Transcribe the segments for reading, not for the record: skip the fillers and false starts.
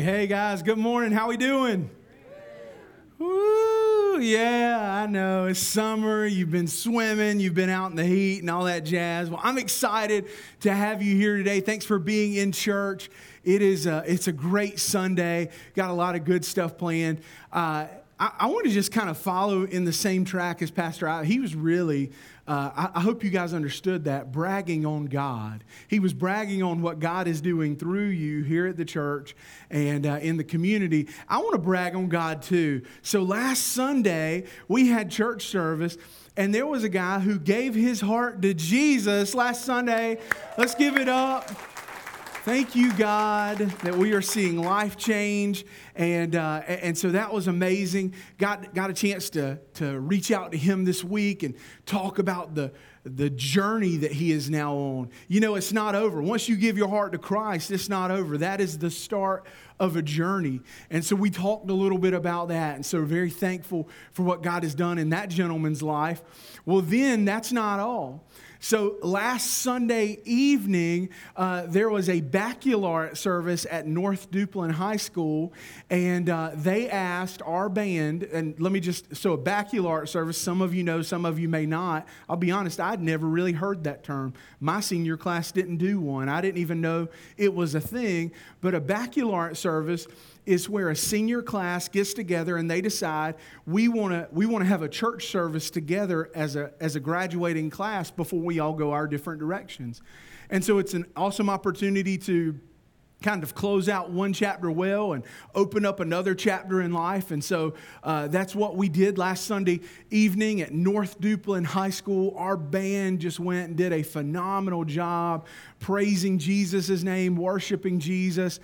Hey guys, good morning. How we doing? Woo, yeah, I know. It's summer. You've been swimming. You've been out in the heat and all that jazz. Well, I'm excited to have you here today. Thanks for being in church. It's a great Sunday. Got a lot of good stuff planned. I want to just kind of follow in the same track as Pastor. He was really... I hope you guys understood that, bragging on God. He was bragging on what God is doing through you here at the church and in the community. I want to brag on God too. So last Sunday, we had church service, and there was a guy who gave his heart to Jesus last Sunday. Let's give it up. Thank you, God, that we are seeing life change, and so that was amazing. Got a chance to reach out to him this week and talk about the journey that he is now on. You know, it's not over. Once you give your heart to Christ, it's not over. That is the start of a journey, and so we talked a little bit about that, and so we're very thankful for what God has done in that gentleman's life. Well, then, that's not all. So last Sunday evening, there was a baccalaureate service at North Duplin High School, and they asked our band, and so a baccalaureate service, some of you know, some of you may not. I'll be honest, I'd never really heard that term. My senior class didn't do one. I didn't even know it was a thing, but a baccalaureate service is where a senior class gets together and they decide we want to have a church service together as a graduating class before we all go our different directions. And so it's an awesome opportunity to kind of close out one chapter well and open up another chapter in life. And so that's what we did last Sunday evening at North Duplin High School. Our band just went and did a phenomenal job praising Jesus' name, worshiping Jesus.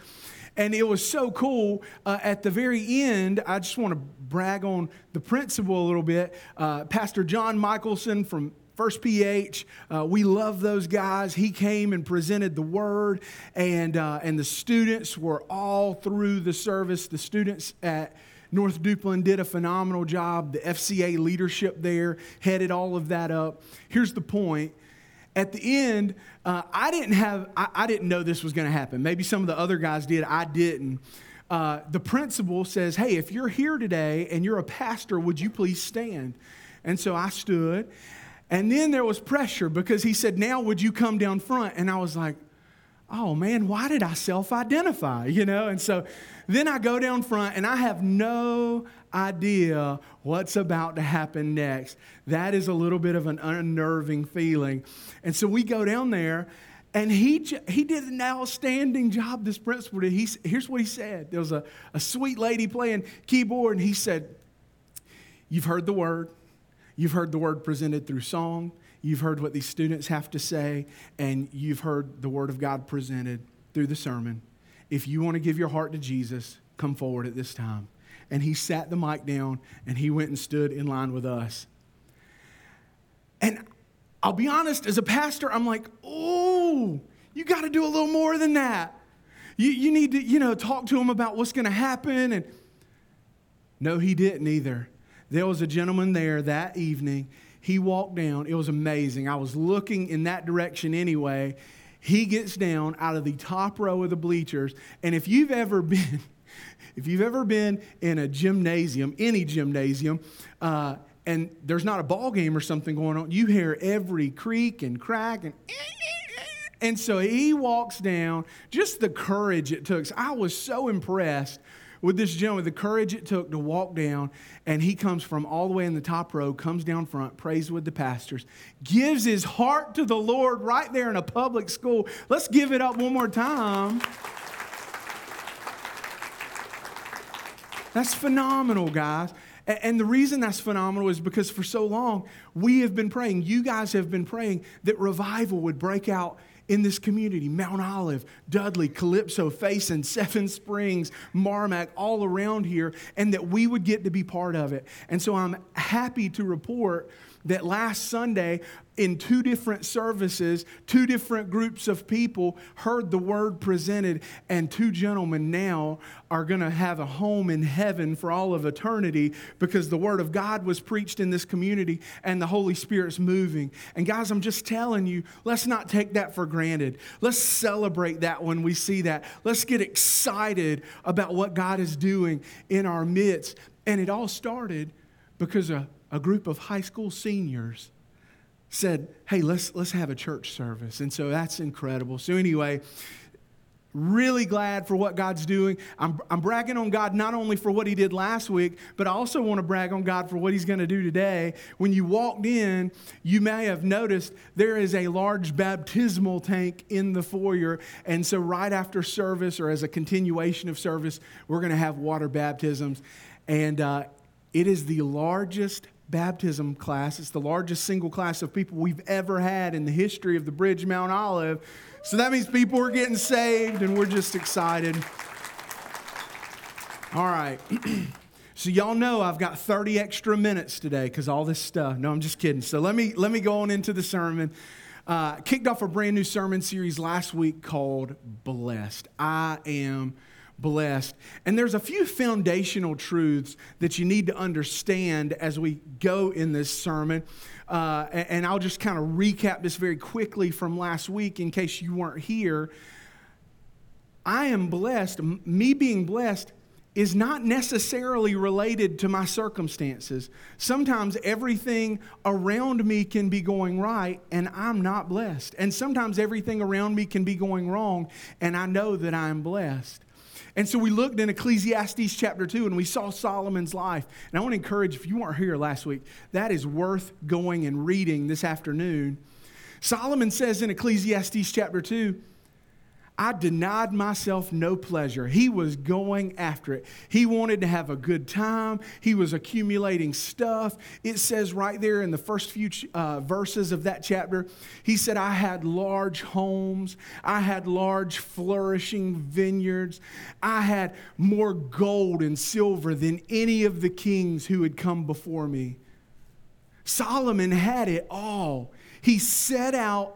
And it was so cool. At the very end, I just want to brag on the principal a little bit. Pastor John Michelson from First PH, we love those guys. He came and presented the word, and the students were all through the service. The students at North Duplin did a phenomenal job. The FCA leadership there headed all of that up. Here's the point. At the end, I didn't know this was going to happen. Maybe some of the other guys did. I didn't. The principal says, "Hey, if you're here today and you're a pastor, would you please stand?" And so I stood. And then there was pressure because he said, "Now would you come down front?" And I was like, oh man, why did I self-identify? You know, and so then I go down front and I have no idea what's about to happen next. That is a little bit of an unnerving feeling. And so we go down there, and he did an outstanding job, this principal did. Here's what he said. There was a sweet lady playing keyboard, and he said, "You've heard the word. You've heard the word presented through song. You've heard what these students have to say, and you've heard the word of God presented through the sermon. If you want to give your heart to Jesus, come forward at this time." And he sat the mic down, and he went and stood in line with us. And I'll be honest, as a pastor, I'm like, oh, you got to do a little more than that. You need to, talk to him about what's going to happen. And no, he didn't either. There was a gentleman there that evening. He walked down. It was amazing. I was looking in that direction anyway. He gets down out of the top row of the bleachers. And if you've ever been in a gymnasium, any gymnasium, and there's not a ball game or something going on, you hear every creak and crack and so he walks down. Just the courage it took. I was so impressed with this gentleman, the courage it took to walk down, and he comes from all the way in the top row, comes down front, prays with the pastors, gives his heart to the Lord right there in a public school. Let's give it up one more time. That's phenomenal, guys. And the reason that's phenomenal is because for so long, we have been praying, you guys have been praying, that revival would break out in this community. Mount Olive, Dudley, Calypso, Faison, Seven Springs, Marmac, all around here, and that we would get to be part of it. And so I'm happy to report that last Sunday in two different services, two different groups of people heard the word presented, and two gentlemen now are going to have a home in heaven for all of eternity because the word of God was preached in this community and the Holy Spirit's moving. And guys, I'm just telling you, let's not take that for granted. Let's celebrate that when we see that. Let's get excited about what God is doing in our midst. And it all started because a group of high school seniors said, hey, let's have a church service. And so that's incredible. So anyway, really glad for what God's doing. I'm bragging on God not only for what he did last week, but I also want to brag on God for what he's going to do today. When you walked in, you may have noticed there is a large baptismal tank in the foyer. And so right after service, or as a continuation of service, we're going to have water baptisms. And it is the largest baptism class. It's the largest single class of people we've ever had in the history of the Bridge Mount Olive. So that means people are getting saved, and we're just excited. All right. So y'all know I've got 30 extra minutes today because all this stuff. No, I'm just kidding. So let me go on into the sermon. Kicked off a brand new sermon series last week called Blessed. I am blessed. And there's a few foundational truths that you need to understand as we go in this sermon. And I'll just kind of recap this very quickly from last week in case you weren't here. I am blessed. Me being blessed is not necessarily related to my circumstances. Sometimes everything around me can be going right and I'm not blessed. And sometimes everything around me can be going wrong and I know that I'm blessed. And so we looked in Ecclesiastes chapter 2 and we saw Solomon's life. And I want to encourage, if you weren't here last week, that is worth going and reading this afternoon. Solomon says in Ecclesiastes chapter 2, I denied myself no pleasure. He was going after it. He wanted to have a good time. He was accumulating stuff. It says right there in the first few verses of that chapter, he said, I had large homes. I had large flourishing vineyards. I had more gold and silver than any of the kings who had come before me. Solomon had it all. He set out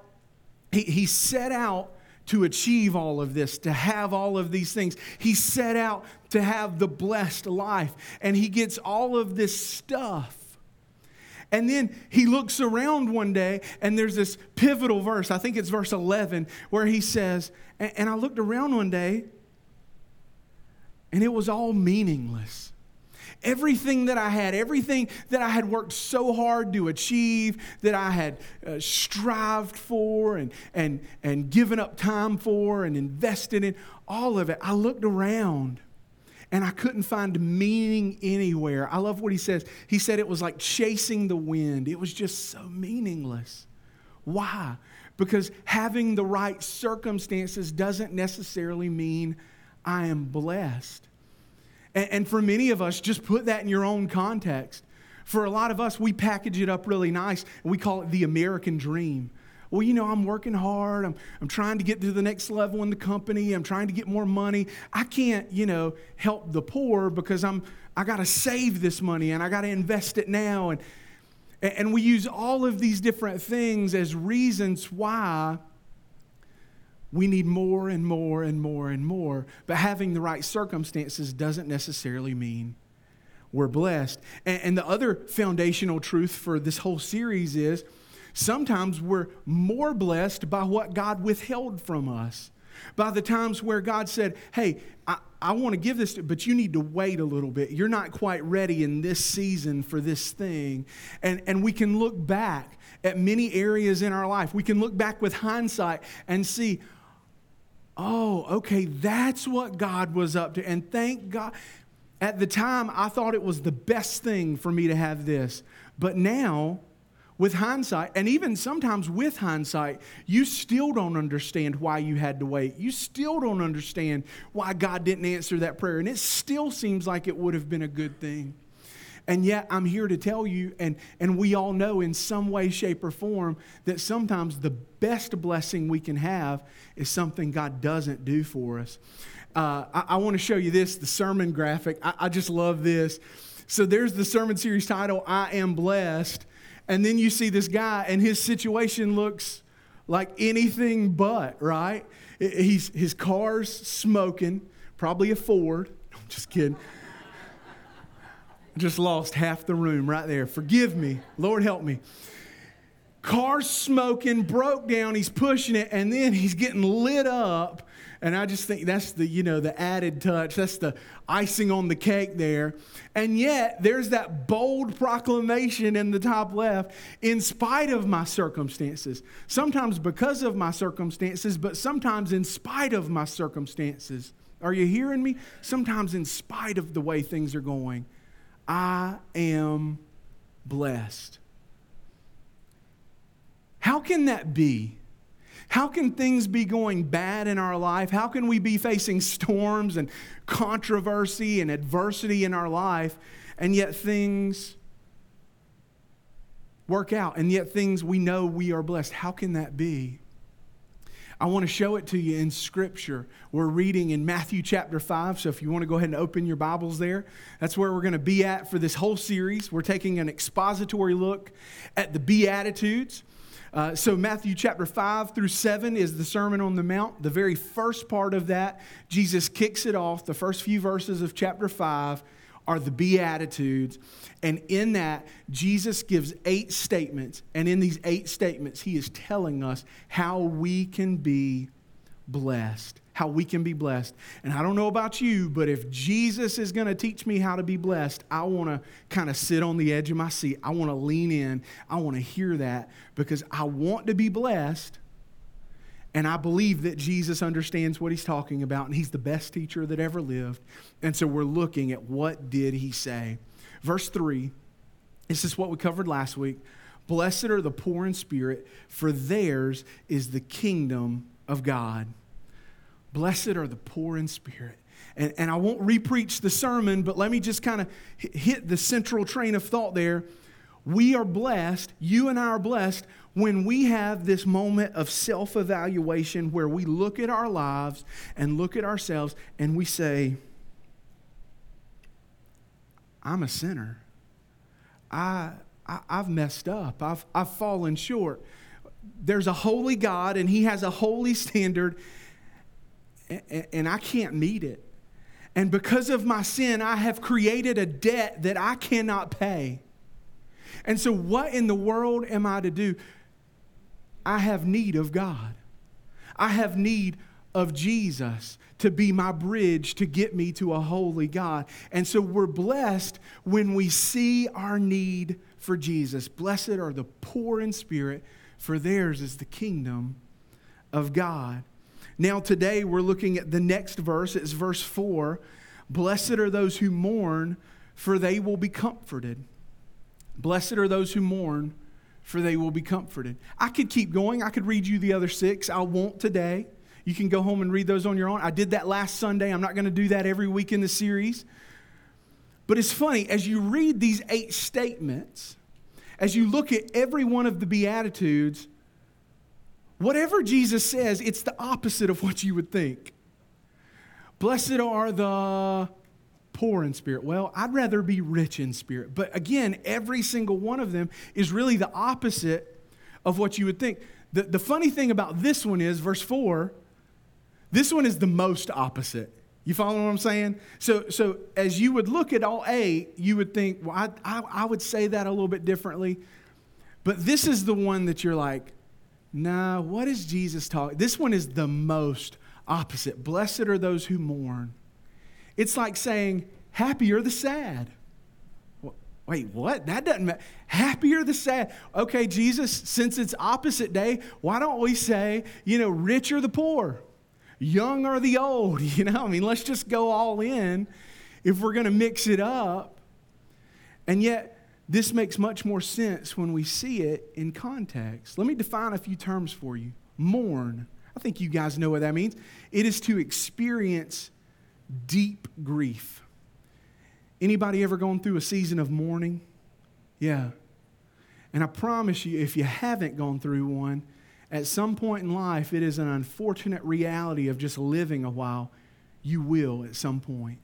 to achieve all of this, to have all of these things. He set out to have the blessed life, and he gets all of this stuff. And then he looks around one day, and there's this pivotal verse, I think it's verse 11, where he says, and I looked around one day, and it was all meaningless. Everything that I had, everything that I had worked so hard to achieve, that I had strived for and given up time for and invested in, all of it. I looked around and I couldn't find meaning anywhere. I love what he says. He said it was like chasing the wind. It was just so meaningless. Why? Because having the right circumstances doesn't necessarily mean I am blessed. And for many of us, just put that in your own context. For a lot of us, we package it up really nice, and we call it the American dream. Well, you know, I'm working hard. I'm trying to get to the next level in the company. I'm trying to get more money. I can't, you know, help the poor because I got to save this money, and I got to invest it now. And we use all of these different things as reasons why we need more and more and more and more. But having the right circumstances doesn't necessarily mean we're blessed. And the other foundational truth for this whole series is sometimes we're more blessed by what God withheld from us. By the times where God said, hey, I want to give this, but you need to wait a little bit. You're not quite ready in this season for this thing. And we can look back at many areas in our life. We can look back with hindsight and see, oh, okay, that's what God was up to. And thank God. At the time, I thought it was the best thing for me to have this. But now, with hindsight, and even sometimes with hindsight, you still don't understand why you had to wait. You still don't understand why God didn't answer that prayer. And it still seems like it would have been a good thing. And yet, I'm here to tell you, and we all know in some way, shape, or form, that sometimes the best blessing we can have is something God doesn't do for us. I want to show you this, the sermon graphic. I just love this. So there's the sermon series title, I Am Blessed. And then you see this guy, and his situation looks like anything but, right? His car's smoking, probably a Ford. I'm just kidding. Just lost half the room right there. Forgive me. Lord, help me. Car's smoking, broke down. He's pushing it, and then he's getting lit up. And I just think that's the, you know, the added touch. That's the icing on the cake there. And yet, there's that bold proclamation in the top left, in spite of my circumstances. Sometimes because of my circumstances, but sometimes in spite of my circumstances. Are you hearing me? Sometimes in spite of the way things are going, I am blessed. How can that be? How can things be going bad in our life? How can we be facing storms and controversy and adversity in our life, and yet things work out, and yet things we know we are blessed? How can that be? I want to show it to you in Scripture. We're reading in Matthew chapter 5, so if you want to go ahead and open your Bibles there, that's where we're going to be at for this whole series. We're taking an expository look at the Beatitudes. So Matthew chapter 5 through 7 is the Sermon on the Mount. The very first part of that, Jesus kicks it off. The first few verses of chapter 5 are the Beatitudes. And in that, Jesus gives 8 statements. And in these 8 statements, he is telling us how we can be blessed. How we can be blessed. And I don't know about you, but if Jesus is going to teach me how to be blessed, I want to kind of sit on the edge of my seat. I want to lean in. I want to hear that because I want to be blessed. And I believe that Jesus understands what he's talking about, and he's the best teacher that ever lived. And so we're looking at what did he say. Verse 3, this is what we covered last week. Blessed are the poor in spirit, for theirs is the kingdom of God. Blessed are the poor in spirit. And I won't re-preach the sermon, but let me just kind of hit the central train of thought there. We are blessed, you and I are blessed, when we have this moment of self-evaluation where we look at our lives and look at ourselves and we say, I'm a sinner. I've messed up. I've fallen short. There's a holy God, and he has a holy standard, and I can't meet it. And because of my sin, I have created a debt that I cannot pay. And so what in the world am I to do? I have need of God. I have need of Jesus to be my bridge to get me to a holy God. And so we're blessed when we see our need for Jesus. Blessed are the poor in spirit, for theirs is the kingdom of God. Now today we're looking at the next verse. It's verse 4. Blessed are those who mourn, for they will be comforted. Blessed are those who mourn, for they will be comforted. I could keep going. I could read you the other 6. I won't today. You can go home and read those on your own. I did that last Sunday. I'm not going to do that every week in the series. But it's funny, as you read these 8 statements, as you look at every one of the Beatitudes, whatever Jesus says, it's the opposite of what you would think. Blessed are the poor in spirit. Well, I'd rather be rich in spirit. But again, every single one of them is really the opposite of what you would think. The funny thing about this one is, verse 4, this one is the most opposite. You follow what I'm saying? So as you would look at all 8, you would think, well, I would say that a little bit differently. But this is the one that you're like, nah, what is Jesus talking? This one is the most opposite. Blessed are those who mourn. It's like saying, happy are the sad. Wait, what? That doesn't matter. Happy are the sad. Okay, Jesus, since it's opposite day, why don't we say, rich are the poor, young are the old? Let's just go all in if we're going to mix it up. And yet, this makes much more sense when we see it in context. Let me define a few terms for you. Mourn. I think you guys know what that means. It is to experience deep grief. Anybody ever gone through a season of mourning? Yeah. And I promise you, if you haven't gone through one, at some point in life, it is an unfortunate reality of just living a while. You will at some point.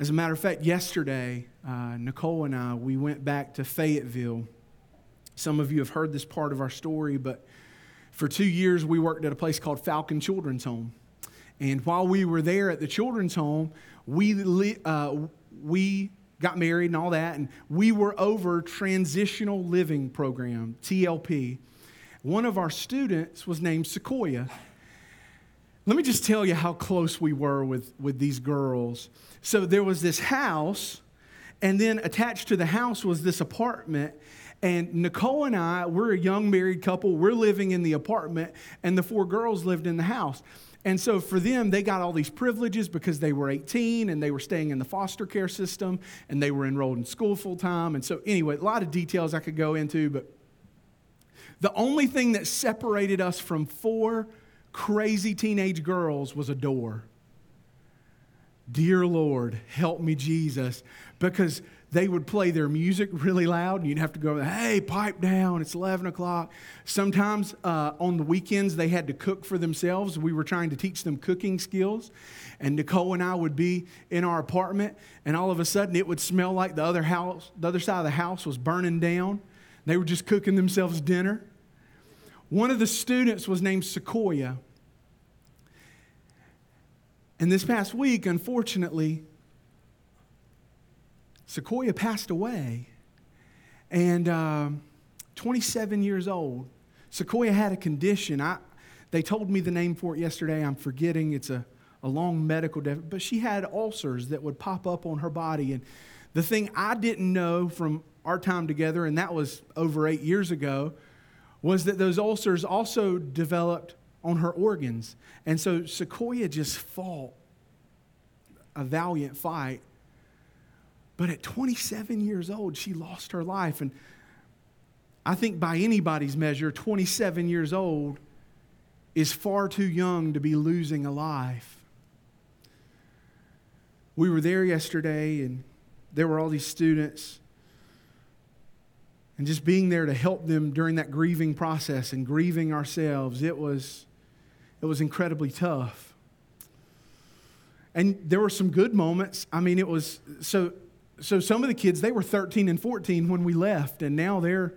As a matter of fact, yesterday, Nicole and I, we went back to Fayetteville. Some of you have heard this part of our story, but for 2 years, we worked at a place called Falcon Children's Home. And while we were there at the children's home, we got married and all that, and we were over Transitional Living Program, TLP. One of our students was named Sequoia. Let me just tell you how close we were with these girls. So there was this house, and then attached to the house was this apartment. And Nicole and I, we're a young married couple. We're living in the apartment, and the four girls lived in the house. And so for them, they got all these privileges because they were 18 and they were staying in the foster care system and they were enrolled in school full time. And so anyway, a lot of details I could go into, but the only thing that separated us from four crazy teenage girls was a door. Dear Lord, help me, Jesus, because they would play their music really loud, and you'd have to go, hey, pipe down, it's 11 o'clock. Sometimes on the weekends, they had to cook for themselves. We were trying to teach them cooking skills, and Nicole and I would be in our apartment, and all of a sudden, it would smell like the other side of the house was burning down. They were just cooking themselves dinner. One of the students was named Sequoia, and this past week, unfortunately, Sequoia passed away, and 27 years old. Sequoia had a condition. They told me the name for it yesterday. I'm forgetting. It's a long medical definition. But she had ulcers that would pop up on her body. And the thing I didn't know from our time together, and that was over 8 years ago, was that those ulcers also developed on her organs. And so Sequoia just fought a valiant fight. But at 27 years old, she lost her life. And I think by anybody's measure, 27 years old is far too young to be losing a life. We were there yesterday, and there were all these students. And just being there to help them during that grieving process and grieving ourselves, it was incredibly tough. And there were some good moments. I mean, it was So some of the kids, they were 13 and 14 when we left, and now they're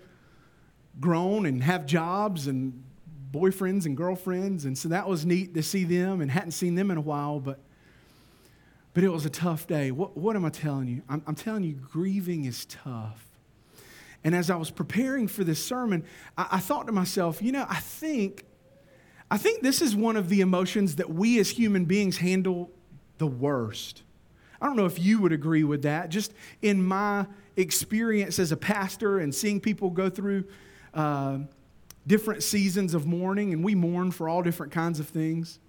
grown and have jobs and boyfriends and girlfriends, and so that was neat to see them, and hadn't seen them in a while, but it was a tough day. What am I telling you? I'm telling you, grieving is tough. And as I was preparing for this sermon, I thought to myself, I think this is one of the emotions that we as human beings handle the worst. I don't know if you would agree with that. Just in my experience as a pastor and seeing people go through different seasons of mourning, and we mourn for all different kinds of things.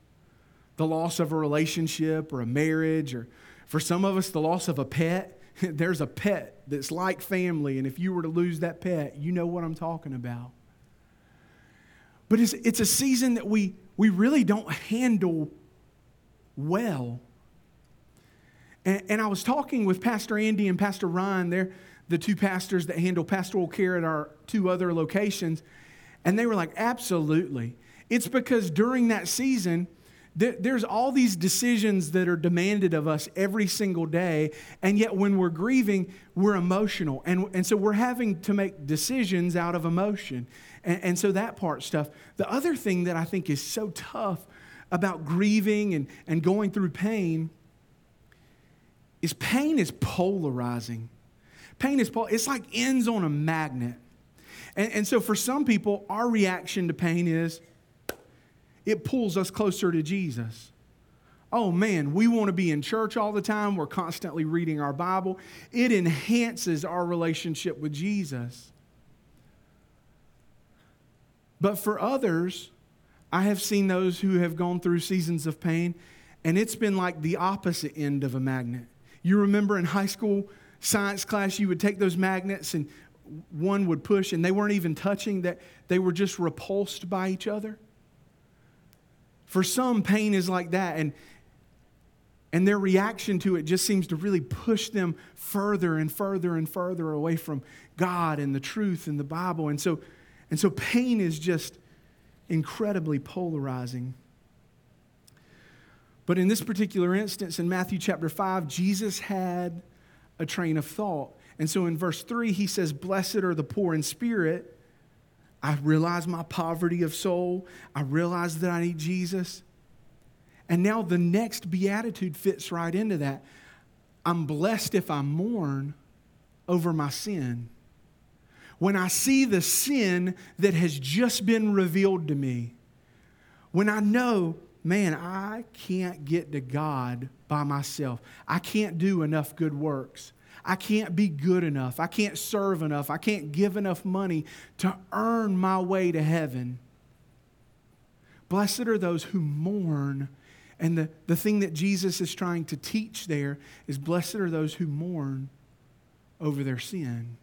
The loss of a relationship or a marriage, or for some of us, the loss of a pet. There's a pet that's like family, and if you were to lose that pet, you know what I'm talking about. But it's a season that we really don't handle well. And I was talking with Pastor Andy and Pastor Ryan. They're the two pastors that handle pastoral care at our two other locations. And they were like, absolutely. It's because during that season, there's all these decisions that are demanded of us every single day. And yet when we're grieving, we're emotional. And so we're having to make decisions out of emotion. And so that part stuff. The other thing that I think is so tough about grieving and going through pain is pain is polarizing. It's like ends on a magnet. And so for some people, our reaction to pain is it pulls us closer to Jesus. Oh man, we want to be in church all the time. We're constantly reading our Bible. It enhances our relationship with Jesus. But for others, I have seen those who have gone through seasons of pain, and it's been like the opposite end of a magnet. You remember in high school science class, you would take those magnets and one would push and they weren't even touching, that they were just repulsed by each other. For some, pain is like that, and their reaction to it just seems to really push them further and further and further away from God and the truth and the Bible. And so pain is just incredibly polarizing. But in this particular instance, in Matthew chapter 5, Jesus had a train of thought. And so in verse 3, he says, "Blessed are the poor in spirit." I realize my poverty of soul. I realize that I need Jesus. And now the next beatitude fits right into that. I'm blessed if I mourn over my sin. When I see the sin that has just been revealed to me, when I know, man, I can't get to God by myself. I can't do enough good works. I can't be good enough. I can't serve enough. I can't give enough money to earn my way to heaven. Blessed are those who mourn. And the thing that Jesus is trying to teach there is blessed are those who mourn over their sin.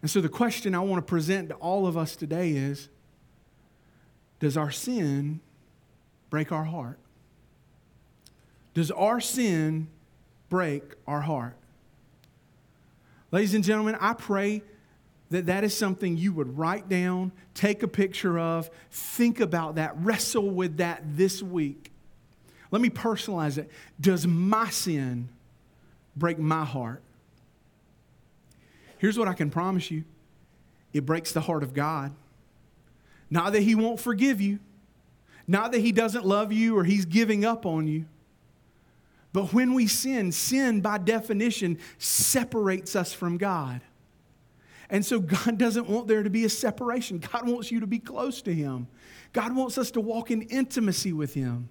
And so the question I want to present to all of us today is, does our sin break our heart? Does our sin break our heart? Ladies and gentlemen, I pray that is something you would write down, take a picture of, think about that, wrestle with that this week. Let me personalize it. Does my sin break my heart? Here's what I can promise you. It breaks the heart of God. Not that He won't forgive you. Not that He doesn't love you or He's giving up on you. But when we sin, sin by definition separates us from God. And so God doesn't want there to be a separation. God wants you to be close to Him. God wants us to walk in intimacy with Him.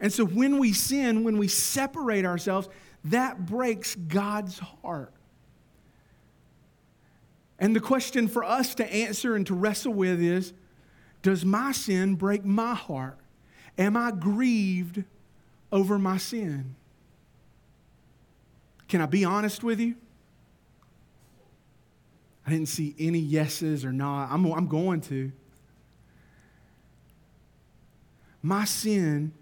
And so when we sin, when we separate ourselves, that breaks God's heart. And the question for us to answer and to wrestle with is, does my sin break my heart? Am I grieved over my sin? Can I be honest with you? I didn't see any yeses or nah. I'm going to. My sin,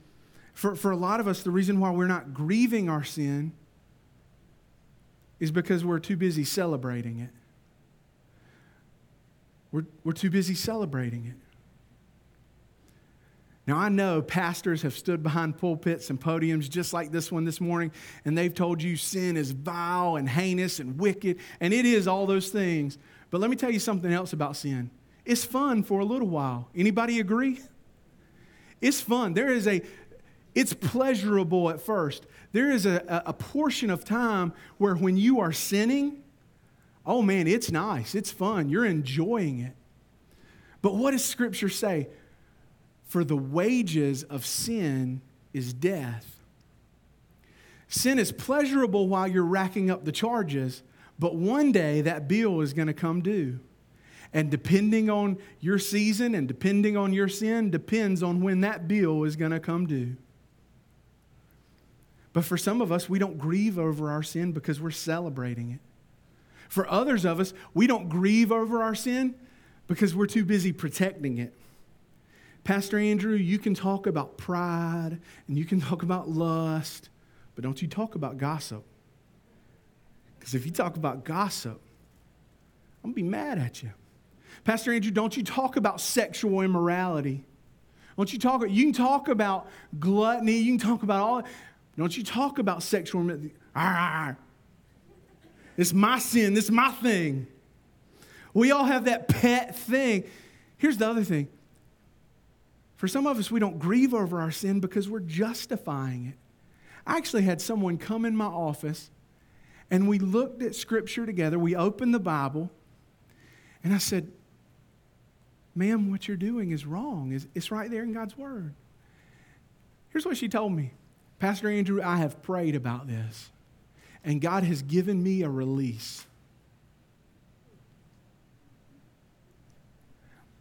for a lot of us, the reason why we're not grieving our sin is because we're too busy celebrating it. We're too busy celebrating it. Now, I know pastors have stood behind pulpits and podiums just like this one this morning, and they've told you sin is vile and heinous and wicked, and it is all those things. But let me tell you something else about sin. It's fun for a little while. Anybody agree? It's fun. It's pleasurable at first. There is a portion of time where when you are sinning, oh man, it's nice. It's fun. You're enjoying it. But what does Scripture say? For the wages of sin is death. Sin is pleasurable while you're racking up the charges, but one day that bill is going to come due. And depending on your season and depending on your sin depends on when that bill is going to come due. But for some of us, we don't grieve over our sin because we're celebrating it. For others of us, we don't grieve over our sin because we're too busy protecting it. Pastor Andrew, you can talk about pride and you can talk about lust, but don't you talk about gossip. Because if you talk about gossip, I'm going to be mad at you. Pastor Andrew, don't you talk about sexual immorality. You can talk about gluttony. You can talk about all that. Don't you talk about sexual immorality. It's my sin. It's my thing. We all have that pet thing. Here's the other thing. For some of us, we don't grieve over our sin because we're justifying it. I actually had someone come in my office, and we looked at Scripture together. We opened the Bible, and I said, "Ma'am, what you're doing is wrong. It's right there in God's Word." Here's what she told me. "Pastor Andrew, I have prayed about this, and God has given me a release."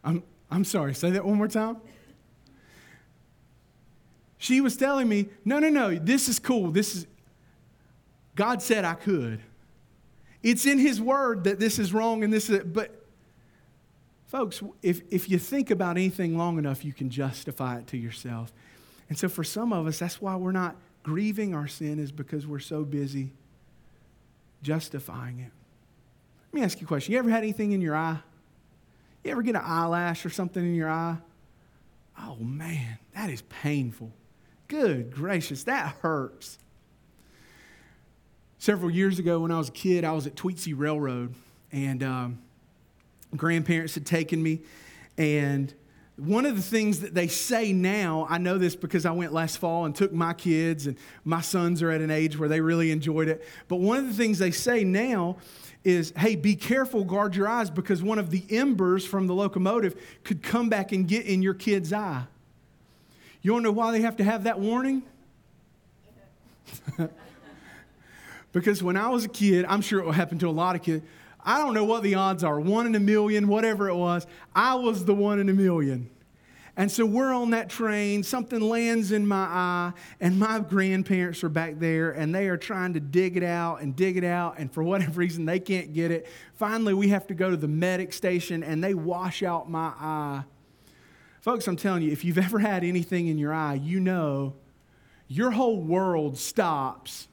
I'm sorry, say that one more time. She was telling me, no, this is cool. God said I could. It's in His Word that this is wrong and this is, but folks, if you think about anything long enough, you can justify it to yourself. And so for some of us, that's why we're not grieving our sin is because we're so busy justifying it. Let me ask you a question. You ever had anything in your eye? You ever get an eyelash or something in your eye? Oh, man, that is painful. Good gracious, that hurts. Several years ago when I was a kid, I was at Tweetsie Railroad, and grandparents had taken me. And one of the things that they say now, I know this because I went last fall and took my kids, and my sons are at an age where they really enjoyed it. But one of the things they say now is, hey, be careful, guard your eyes, because one of the embers from the locomotive could come back and get in your kid's eye. You want to know why they have to have that warning? Because when I was a kid, I'm sure it will happen to a lot of kids, I don't know what the odds are, 1 in a million, whatever it was, I was the 1 in a million. And so we're on that train, something lands in my eye, and my grandparents are back there, and they are trying to dig it out, and for whatever reason, they can't get it. Finally, we have to go to the medic station, and they wash out my eye. Folks, I'm telling you, if you've ever had anything in your eye, you know your whole world stops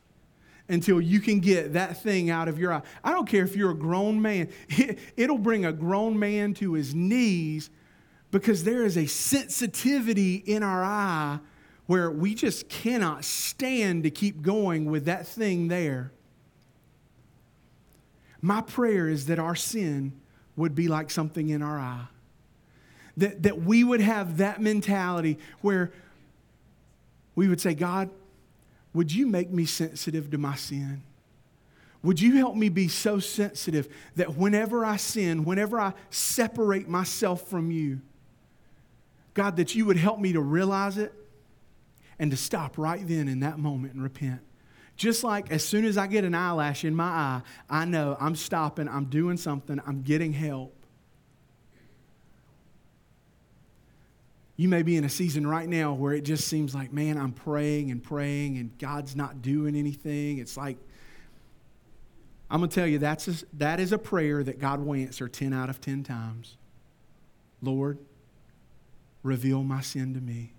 until you can get that thing out of your eye. I don't care if you're a grown man. It'll bring a grown man to his knees, because there is a sensitivity in our eye where we just cannot stand to keep going with that thing there. My prayer is that our sin would be like something in our eye. That we would have that mentality where we would say, God, would you make me sensitive to my sin? Would you help me be so sensitive that whenever I sin, whenever I separate myself from you, God, that you would help me to realize it and to stop right then in that moment and repent. Just like as soon as I get an eyelash in my eye, I know I'm stopping, I'm doing something, I'm getting help. You may be in a season right now where it just seems like, man, I'm praying and praying and God's not doing anything. It's like, I'm going to tell you, that is a prayer that God will answer 10 out of 10 times. Lord, reveal my sin to me.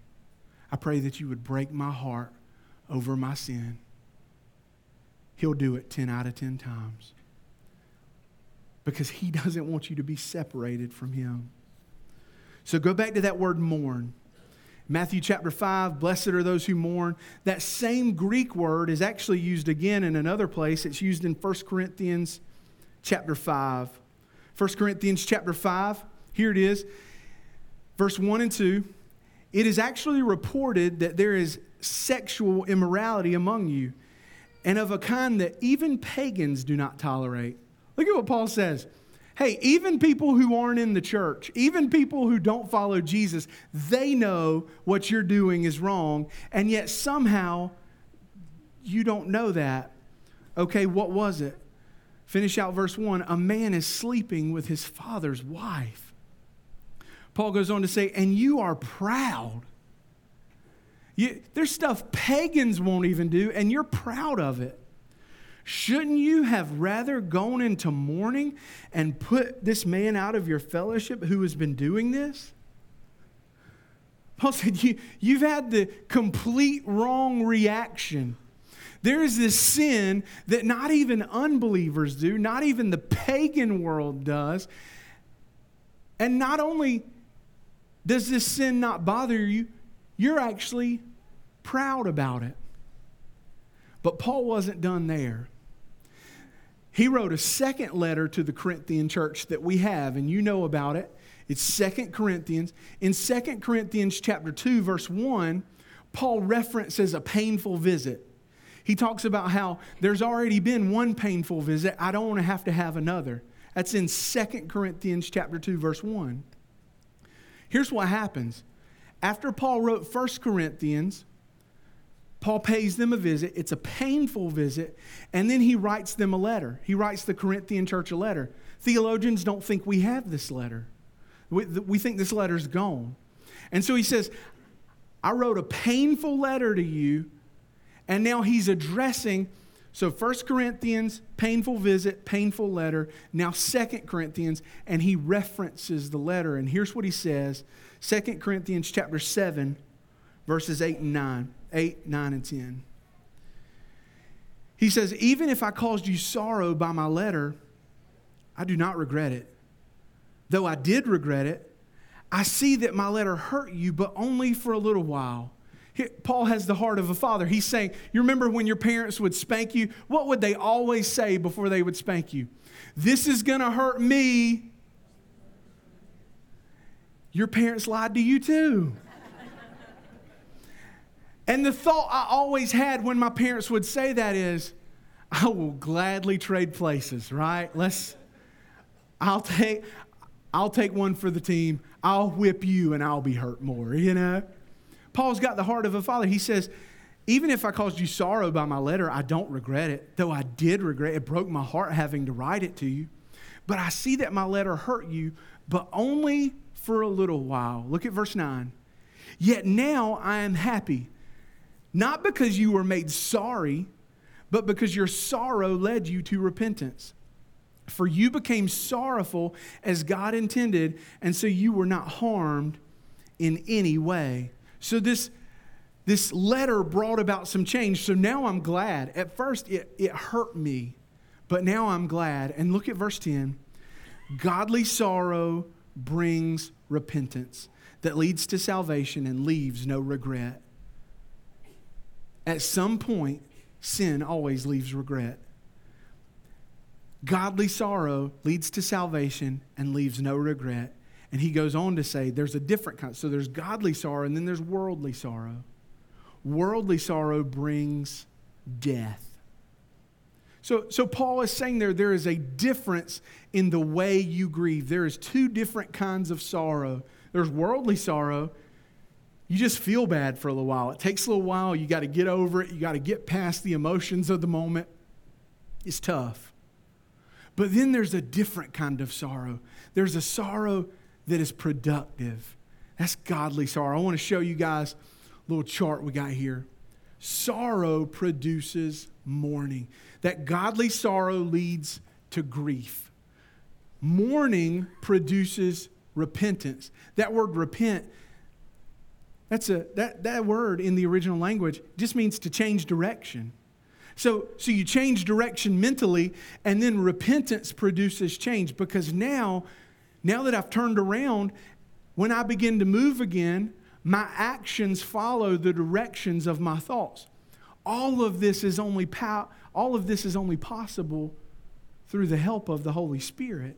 I pray that you would break my heart over my sin. He'll do it 10 out of 10 times, because he doesn't want you to be separated from him. So go back to that word mourn. Matthew chapter 5, blessed are those who mourn. That same Greek word is actually used again in another place. It's used in 1 Corinthians chapter 5. 1 Corinthians chapter 5, here it is, verse 1 and 2. It is actually reported that there is sexual immorality among you, and of a kind that even pagans do not tolerate. Look at what Paul says. Hey, even people who aren't in the church, even people who don't follow Jesus, they know what you're doing is wrong, and yet somehow you don't know that. Okay, what was it? Finish out verse 1. A man is sleeping with his father's wife. Paul goes on to say, and you are proud. There's stuff pagans won't even do, and you're proud of it. Shouldn't you have rather gone into mourning and put this man out of your fellowship who has been doing this? Paul said, you've had the complete wrong reaction. There is this sin that not even unbelievers do, not even the pagan world does. And not only does this sin not bother you, you're actually proud about it. But Paul wasn't done there. He wrote a second letter to the Corinthian church that we have, and you know about it. It's 2 Corinthians. In 2 Corinthians chapter 2, verse 1, Paul references a painful visit. He talks about how there's already been one painful visit. I don't want to have another. That's in 2 Corinthians chapter 2, verse 1. Here's what happens. After Paul wrote 1 Corinthians, Paul pays them a visit. It's a painful visit. And then he writes them a letter. He writes the Corinthian church a letter. Theologians don't think we have this letter. We think this letter's gone. And so he says, I wrote a painful letter to you. And now he's addressing, so 1 Corinthians, painful visit, painful letter. Now 2 Corinthians, and he references the letter. And here's what he says, 2 Corinthians chapter 7, verses 8 and 9. 8, 9, and 10. He says, even if I caused you sorrow by my letter, I do not regret it. Though I did regret it, I see that my letter hurt you, but only for a little while. Paul has the heart of a father. He's saying, you remember when your parents would spank you? What would they always say before they would spank you? This is going to hurt me. Your parents lied to you too. And the thought I always had when my parents would say that is, I will gladly trade places, right? I'll take one for the team. I'll whip you and I'll be hurt more, you know? Paul's got the heart of a father. He says, even if I caused you sorrow by my letter, I don't regret it, though I did regret it. It broke my heart having to write it to you. But I see that my letter hurt you, but only for a little while. Look at verse 9. Yet now I am happy, not because you were made sorry, but because your sorrow led you to repentance. For you became sorrowful as God intended, and so you were not harmed in any way. So this letter brought about some change. So now I'm glad. At first it hurt me, but now I'm glad. And look at verse 10. Godly sorrow brings repentance that leads to salvation and leaves no regret. At some point, sin always leaves regret. Godly sorrow leads to salvation and leaves no regret. And he goes on to say there's a different kind. So there's godly sorrow and then there's worldly sorrow. Worldly sorrow brings death. So Paul is saying there is a difference in the way you grieve. There is two different kinds of sorrow. There's worldly sorrow. You just feel bad for a little while. It takes a little while. You got to get over it. You got to get past the emotions of the moment. It's tough. But then there's a different kind of sorrow. There's a sorrow that is productive. That's godly sorrow. I want to show you guys a little chart we got here. Sorrow produces mourning. That godly sorrow leads to grief. Mourning produces repentance. That word repent, that word in the original language just means to change direction. So you change direction mentally, and then repentance produces change, because now that I've turned around, when I begin to move again, my actions follow the directions of my thoughts. All of this is only possible through the help of the Holy Spirit.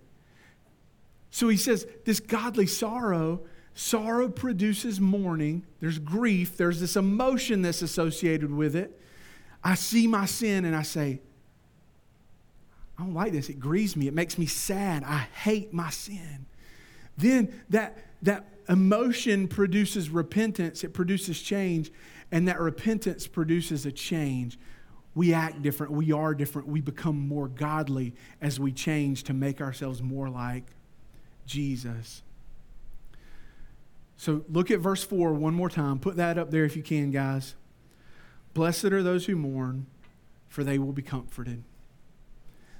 So he says, this godly sorrow produces mourning. There's grief. There's this emotion that's associated with it. I see my sin and I say, I don't like this. It grieves me. It makes me sad. I hate my sin. Then that emotion produces repentance. It produces change. And that repentance produces a change. We act different. We are different. We become more godly as we change to make ourselves more like Jesus. So look at verse 4 one more time. Put that up there if you can, guys. Blessed are those who mourn, for they will be comforted.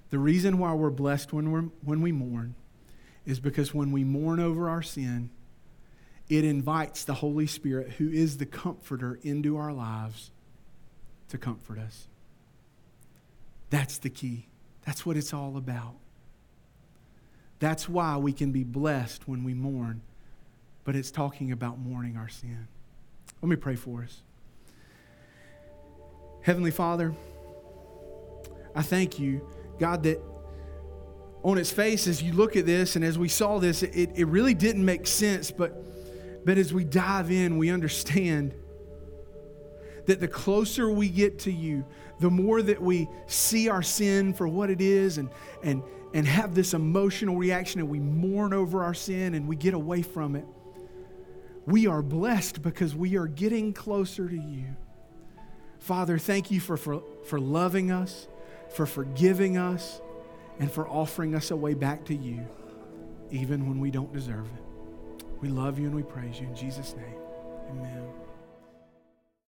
The reason why we're blessed when we mourn is because when we mourn over our sin, it invites the Holy Spirit, who is the comforter, into our lives to comfort us. That's the key. That's what it's all about. That's why we can be blessed when we mourn, but it's talking about mourning our sin. Let me pray for us. Heavenly Father, I thank you, God, that on its face, as you look at this and as we saw this, it really didn't make sense, but as we dive in, we understand that the closer we get to you, the more that we see our sin for what it is and have this emotional reaction and we mourn over our sin and we get away from it, we are blessed because we are getting closer to you. Father, thank you for loving us, for forgiving us, and for offering us a way back to you, even when we don't deserve it. We love you and we praise you. In Jesus' name, amen.